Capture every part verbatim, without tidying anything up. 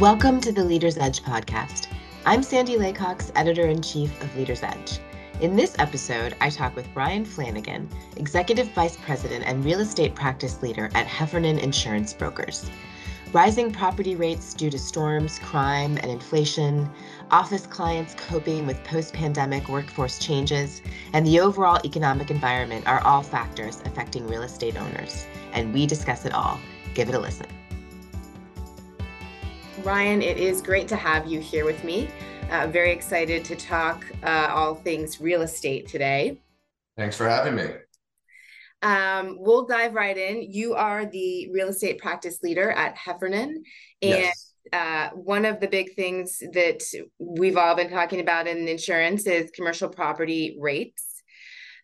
Welcome to the Leaders Edge podcast. I'm Sandy Laycox, Editor-in-Chief of Leaders Edge. In this episode, I talk with Ryan Flanagan, Executive Vice President and Real Estate Practice Leader at Heffernan Insurance Brokers. Rising property rates due to storms, crime, and inflation, office clients coping with post-pandemic workforce changes, and the overall economic environment are all factors affecting real estate owners. And we discuss it all. Give it a listen. Ryan, it is great to have you here with me. Uh, very excited to talk uh, all things real estate today. Thanks for having me. Um, we'll dive right in. You are the real estate practice leader at Heffernan. And yes. uh, one of the big things that we've all been talking about in insurance is commercial property rates.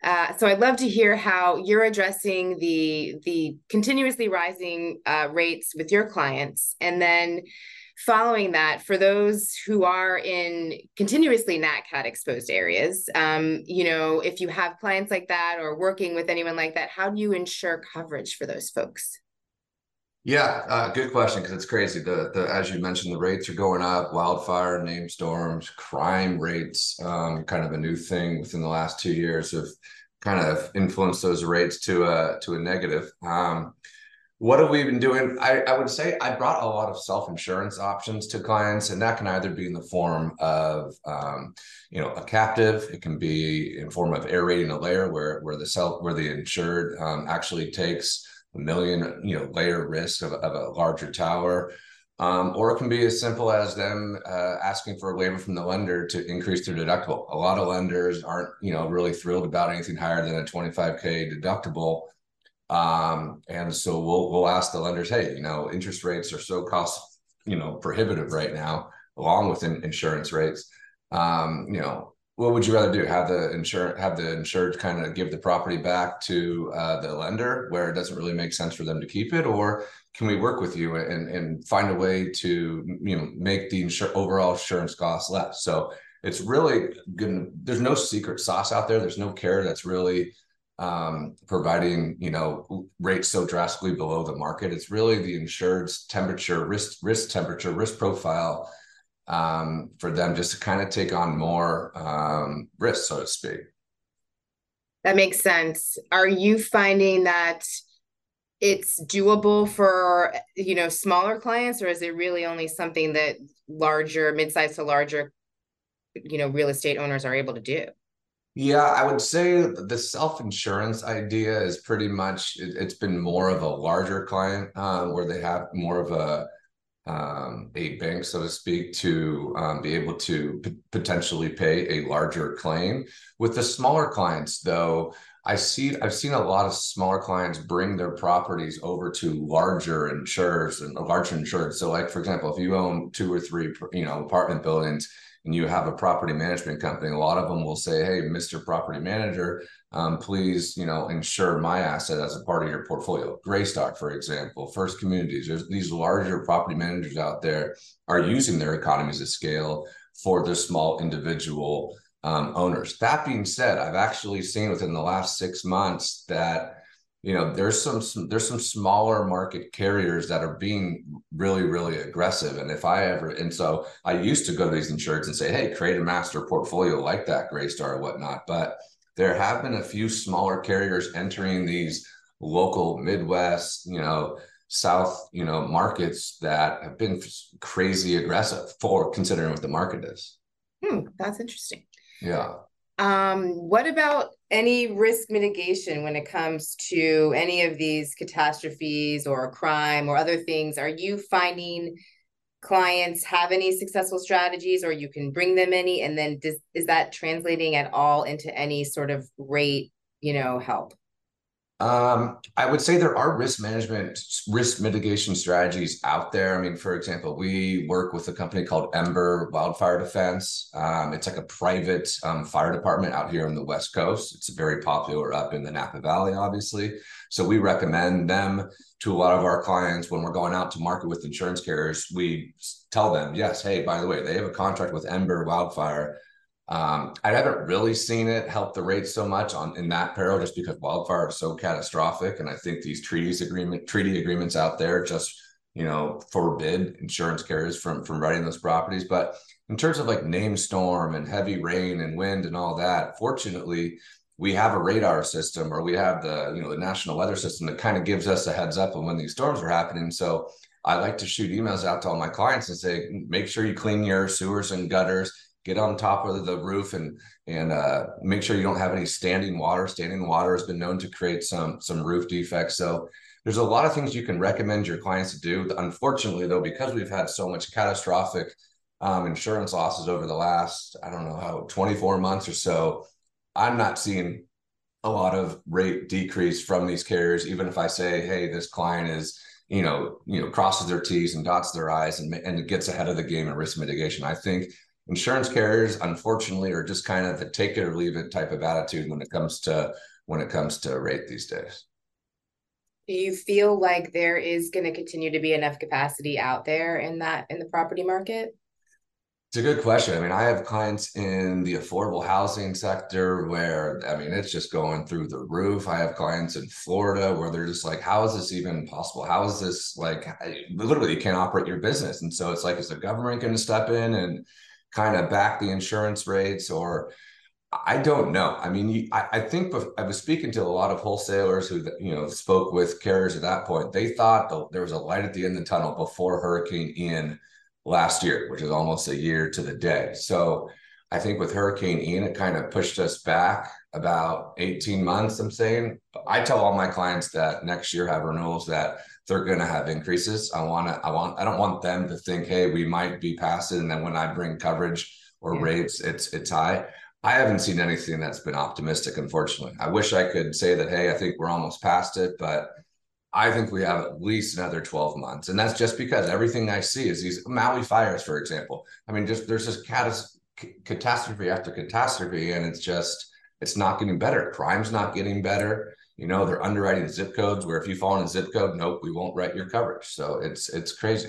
Uh, so I'd love to hear how you're addressing the the continuously rising uh, rates with your clients. And then following that, for those who are in continuously NatCat exposed areas, um, you know, if you have clients like that or working with anyone like that, how do you ensure coverage for those folks? Yeah, uh, good question, because it's crazy. The, the as you mentioned, the rates are going up. Wildfire, named storms, crime rates, um, kind of a new thing within the last two years have kind of influenced those rates to a to a negative. Um, what have we been doing? I, I would say I brought a lot of self-insurance options to clients, and that can either be in the form of um, you know a captive. It can be in form of aerating a layer where where the self where the insured um, actually takes a million, you know, layer risk of, of a larger tower. Um, or it can be as simple as them uh, asking for a waiver from the lender to increase their deductible. A lot of lenders aren't, you know, really thrilled about anything higher than a twenty-five K deductible. Um, and so we'll we'll ask the lenders, hey, you know, interest rates are so cost, you know, prohibitive right now, along with in, insurance rates. Um, you know, what would you rather do? Have the insur- have the insured kind of give the property back to uh, the lender where it doesn't really make sense for them to keep it? Or can we work with you and, and find a way to, you know, make the insur- overall insurance costs less? So it's really good. There's no secret sauce out there. There's no carrot that's really um, providing, you know, rates so drastically below the market. It's really the insured's temperature, risk, risk temperature, risk profile, Um, for them just to kind of take on more um, risk, so to speak. That makes sense. Are you finding that it's doable for, you know, smaller clients, or is it really only something that larger, mid-sized to larger, you know, real estate owners are able to do? Yeah, I would say the self-insurance idea is pretty much, it, it's been more of a larger client uh, where they have more of a, Um, a bank, so to speak, to um, be able to p- potentially pay a larger claim. With the smaller clients, though, I see I've seen a lot of smaller clients bring their properties over to larger insurers and larger insurers. So, like for example, if you own two or three, you know, apartment buildings, and you have a property management company, a lot of them will say, "Hey, Mister Property Manager, um, please, you know, insure my asset as a part of your portfolio." Graystar, for example, First Communities. There's these larger property managers out there are using their economies of scale for their small individual um, owners. That being said, I've actually seen within the last six months that, you know, there's some, some there's some smaller market carriers that are being really, really aggressive. And if I ever, and so I used to go to these insureds and say, hey, create a master portfolio like that, Graystar or whatnot. But there have been a few smaller carriers entering these local Midwest, you know, South, you know, markets that have been crazy aggressive for considering what the market is. Hmm, that's interesting. Yeah. Um, what about any risk mitigation when it comes to any of these catastrophes or crime or other things? Are you finding clients have any successful strategies, or you can bring them any? And then does, is that translating at all into any sort of rate, you know, help? Um, I would say there are risk management, risk mitigation strategies out there. I mean, for example, we work with a company called Ember Wildfire Defense. Um, it's like a private um, fire department out here on the West Coast. It's very popular up in the Napa Valley, obviously. So we recommend them to a lot of our clients when we're going out to market with insurance carriers. We tell them, yes, hey, by the way, they have a contract with Ember Wildfire. Um, I haven't really seen it help the rates so much on in that peril, just because wildfire is so catastrophic, and I think these treaties agreement treaty agreements out there just you know, forbid insurance carriers from from writing those properties. But in terms of like named storm and heavy rain and wind and all that, fortunately, we have a radar system, or we have the, you know, the national weather system that kind of gives us a heads up on when these storms are happening. So I like to shoot emails out to all my clients and say, make sure you clean your sewers and gutters, get on top of the roof, and and uh, make sure you don't have any standing water. Standing water has been known to create some some roof defects. So there's a lot of things you can recommend your clients to do. Unfortunately, though, because we've had so much catastrophic um, insurance losses over the last, I don't know how, twenty-four months or so, I'm not seeing a lot of rate decrease from these carriers. Even if I say, hey, this client is, you know, you know, crosses their T's and dots their I's and, and gets ahead of the game in risk mitigation. I think insurance carriers, unfortunately, are just kind of a take it or leave it type of attitude when it comes to when it comes to rate these days. Do you feel like there is going to continue to be enough capacity out there in that in the property market? It's a good question. I mean, I have clients in the affordable housing sector where, I mean, it's just going through the roof. I have clients in Florida where they're just like, how is this even possible? How is this, like, I, literally you can't operate your business. And so it's like, is the government going to step in and kind of back the insurance rates? Or I don't know. I mean, you, I, I think I was speaking to a lot of wholesalers who, you know, spoke with carriers at that point. They thought the, there was a light at the end of the tunnel before Hurricane Ian last year, which is almost a year to the day. So I think with Hurricane Ian, it kind of pushed us back about eighteen months, I'm saying. I tell all my clients that next year have renewals that they're going to have increases. I want to, I want, I don't want them to think, hey, we might be past it, and then when I bring coverage or yeah. rates, it's, it's high. I haven't seen anything that's been optimistic, unfortunately. I wish I could say that, hey, I think we're almost past it, but I think we have at least another twelve months. And that's just because everything I see is these Maui fires, for example. I mean, just there's just catas- catastrophe after catastrophe, and it's just, it's not getting better. Crime's not getting better. You know, they're underwriting zip codes where if you fall in a zip code, nope, we won't write your coverage. So it's it's crazy.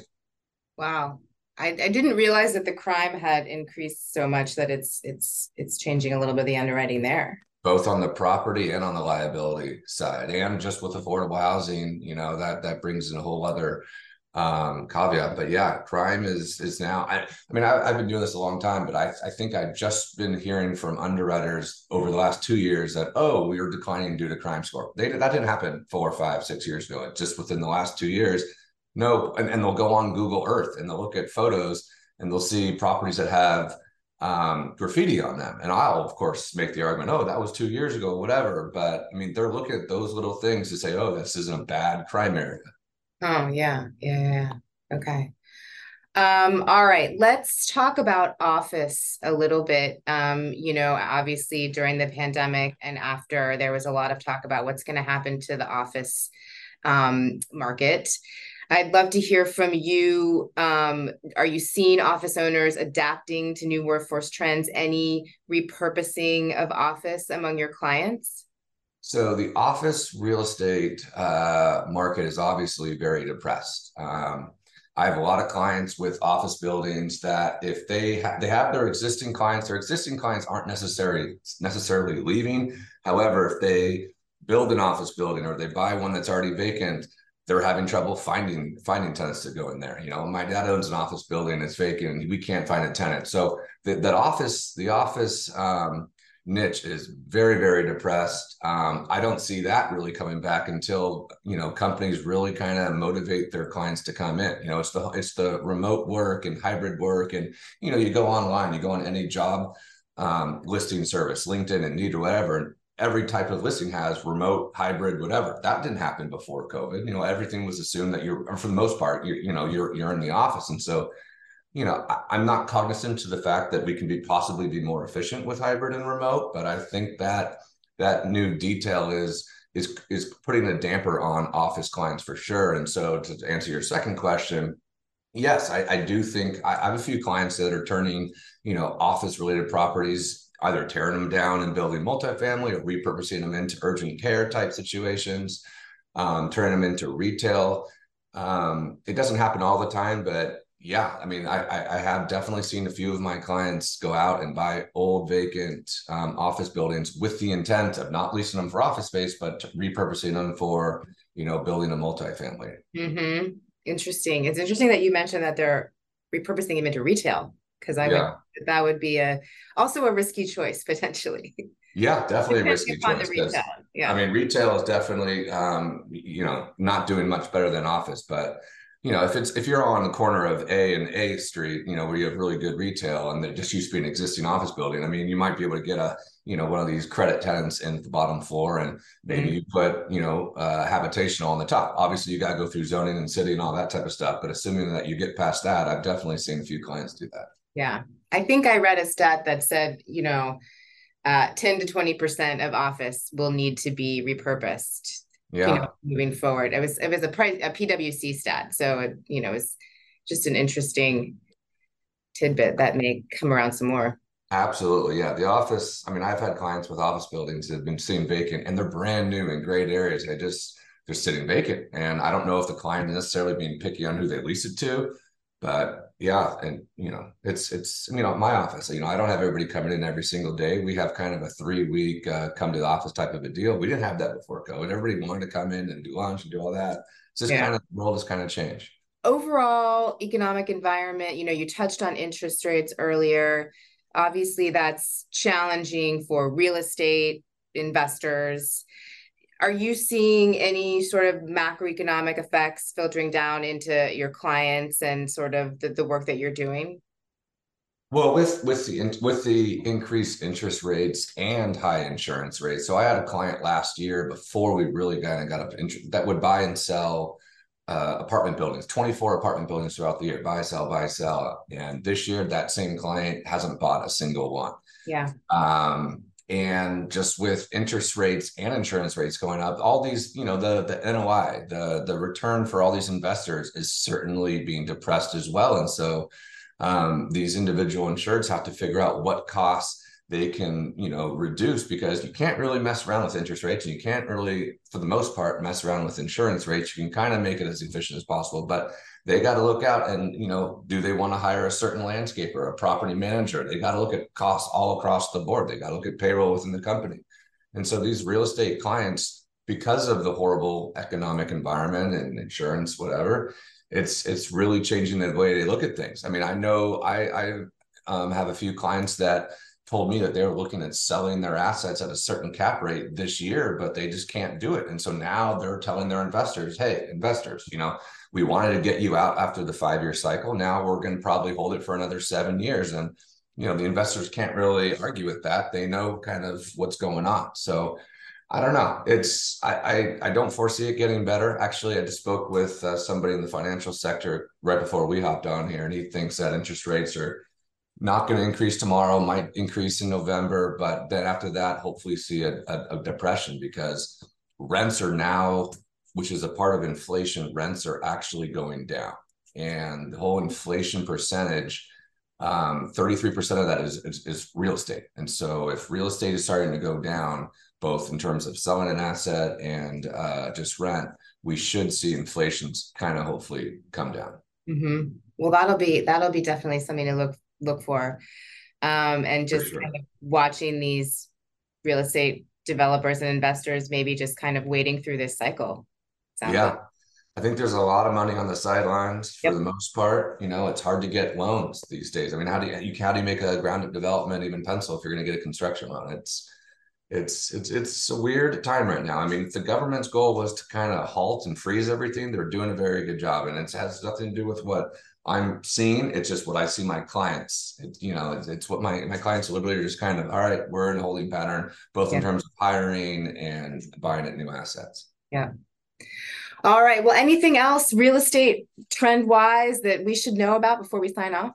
Wow. I, I didn't realize that the crime had increased so much that it's it's it's changing a little bit of the underwriting there, both on the property and on the liability side. And just with affordable housing, you know, that that brings in a whole other um, caveat. But yeah, crime is is now, I, I mean, I, I've been doing this a long time, but I, I think I've just been hearing from underwriters over the last two years that, oh, we were declining due to crime score. They, that didn't happen four, five, six years ago. It's just within the last two years. No, and, and they'll go on Google Earth and they'll look at photos and they'll see properties that have Um, graffiti on them. And I'll, of course, make the argument, oh, that was two years ago, whatever. But I mean, they're looking at those little things to say, oh, this isn't a bad crime area. Oh, yeah. Yeah. yeah. Okay. Um, all right. Let's talk about office a little bit. Um, you know, obviously during the pandemic and after, there was a lot of talk about what's going to happen to the office um, market. I'd love to hear from you. Um, are you seeing office owners adapting to new workforce trends? Any repurposing of office among your clients? So the office real estate uh, market is obviously very depressed. Um, I have a lot of clients with office buildings that if they, ha- they have their existing clients, their existing clients aren't necessarily necessarily leaving. However, if they build an office building or they buy one that's already vacant, they're having trouble finding finding tenants to go in there. You know, my dad owns an office building, it's vacant, and we can't find a tenant. So the, that office, the office um, niche is very, very depressed. Um, I don't see that really coming back until, you know, companies really kind of motivate their clients to come in. You know, it's the it's the remote work and hybrid work, and you know, you go online, you go on any job um, listing service, LinkedIn, Indeed, or whatever. And every type of listing has remote, hybrid, whatever. That didn't happen before COVID. You know, everything was assumed that you're, for the most part, you're, you know, you're you're in the office. And so, you know, I, I'm not cognizant to the fact that we can be possibly be more efficient with hybrid and remote, but I think that that new detail is is is putting a damper on office clients for sure. And so, to answer your second question, yes, I, I do think I, I have a few clients that are turning, you know, office-related properties, either tearing them down and building multifamily or repurposing them into urgent care type situations, um, turning them into retail. Um, it doesn't happen all the time, but yeah, I mean, I, I have definitely seen a few of my clients go out and buy old vacant um, office buildings with the intent of not leasing them for office space, but repurposing them for, you know, building a multifamily. Mm-hmm. Interesting. It's interesting that you mentioned that they're repurposing him into retail, because I yeah. would, that would be a also a risky choice potentially. Yeah, definitely a risky choice. Yeah. I mean, retail is definitely um, you know, not doing much better than office, but you know, if it's if you're on the corner of A and A Street, you know, where you have really good retail and there just used to be an existing office building, I mean, you might be able to get a, you know, one of these credit tenants in the bottom floor, and maybe mm-hmm. you put, you know, uh, habitational on the top. Obviously, you got to go through zoning and city and all that type of stuff. But assuming that you get past that, I've definitely seen a few clients do that. Yeah, I think I read a stat that said, you know, uh, ten to twenty percent of office will need to be repurposed. Yeah. You know, moving forward, it was it was a price a P W C stat, so it, you know, it's just an interesting tidbit that may come around some more. Absolutely, yeah. The office. I mean, I've had clients with office buildings that have been seen vacant, and they're brand new in great areas. They just they're sitting vacant, and I don't know if the client is necessarily being picky on who they lease it to, but yeah, and you know, it's it's you know, my office. You know, I don't have everybody coming in every single day. We have kind of a three week uh, come to the office type of a deal. We didn't have that before COVID. Everybody wanted to come in and do lunch and do all that. It's just yeah. kind of the world has kind of changed. Overall economic environment. You know, you touched on interest rates earlier. Obviously, that's challenging for real estate investors. Are you seeing any sort of macroeconomic effects filtering down into your clients and sort of the, the work that you're doing? Well, with with the with the increased interest rates and high insurance rates. So I had a client last year before we really kind of got up interest that would buy and sell uh, apartment buildings, twenty-four apartment buildings throughout the year, buy, sell, buy, sell. And this year, that same client hasn't bought a single one. Yeah. Um, And just with interest rates and insurance rates going up, all these, you know, the the N O I, the the return for all these investors is certainly being depressed as well. And so um, these individual insureds have to figure out what costs they can, you know, reduce, because you can't really mess around with interest rates, and you can't really, for the most part, mess around with insurance rates. You can kind of make it as efficient as possible, but they got to look out and, you know, do they want to hire a certain landscaper, a property manager? They got to look at costs all across the board. They got to look at payroll within the company. And so these real estate clients, because of the horrible economic environment and insurance, whatever, it's it's really changing the way they look at things. I mean, I know I, I um, have a few clients that told me that they were looking at selling their assets at a certain cap rate this year, but they just can't do it. And so now they're telling their investors, hey, investors, you know, we wanted to get you out after the five-year cycle. Now we're going to probably hold it for another seven years. And, you know, the investors can't really argue with that. They know kind of what's going on. So I don't know. It's, I, I, I don't foresee it getting better. Actually, I just spoke with uh, somebody in the financial sector right before we hopped on here, and he thinks that interest rates are not going to increase tomorrow, might increase in November, but then after that, hopefully see a, a, a depression, because rents are now, which is a part of inflation, rents are actually going down. And the whole inflation percentage, um, thirty-three percent of that is, is, is real estate. And so if real estate is starting to go down, both in terms of selling an asset and uh, just rent, we should see inflation kind of hopefully come down. Mm-hmm. Well, that'll be, that'll be definitely something to look look for. Um, and just for sure. kind of watching these real estate developers and investors, maybe just kind of wading through this cycle. Sounds yeah. Like. I think there's a lot of money on the sidelines for yep. the most part. You know, it's hard to get loans these days. I mean, how do you, how do you make a ground up development, even pencil, if you're going to get a construction loan? It's, it's, it's, it's a weird time right now. I mean, the government's goal was to kind of halt and freeze everything. They're doing a very good job, and it has nothing to do with what I'm seeing. It's just what I see my clients, it, you know, it's, it's what my, my clients are literally just kind of, all right, we're in a holding pattern, both yeah. in terms of hiring and buying at new assets. Yeah. All right. Well, anything else real estate trend wise that we should know about before we sign off?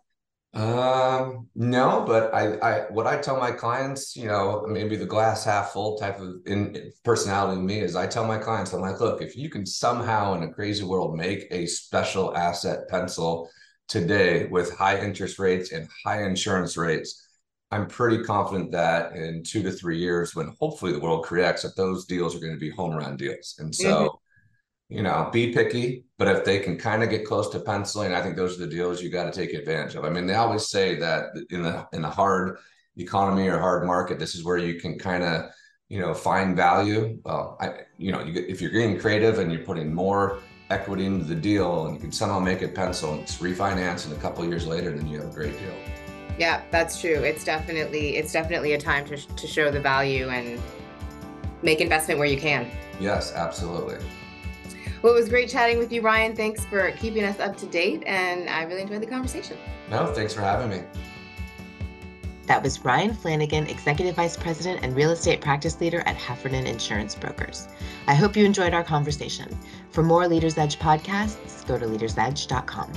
Um, no, but I, I, what I tell my clients, you know, maybe the glass half full type of in, personality in me is I tell my clients, I'm like, look, if you can somehow in a crazy world make a special asset pencil today with high interest rates and high insurance rates, I'm pretty confident that in two to three years, when hopefully the world corrects, that those deals are going to be home run deals. And so mm-hmm. you know, be picky, but if they can kind of get close to penciling, I think those are the deals you got to take advantage of. I mean, they always say that in the in the hard economy or hard market, this is where you can kind of, you know, find value. Well, I, you know, you, if you're getting creative and you're putting more equity into the deal and you can somehow make it pencil and it's refinance, and a couple of years later, then you have a great deal. Yeah, that's true. It's definitely it's definitely a time to, to show the value and make investment where you can. Yes, absolutely. Well, it was great chatting with you, Ryan. Thanks for keeping us up to date, and I really enjoyed the conversation. No, thanks for having me. That was Ryan Flanagan, Executive Vice President and Real Estate Practice Leader at Heffernan Insurance Brokers. I hope you enjoyed our conversation. For more Leaders Edge podcasts, go to leaders edge dot com.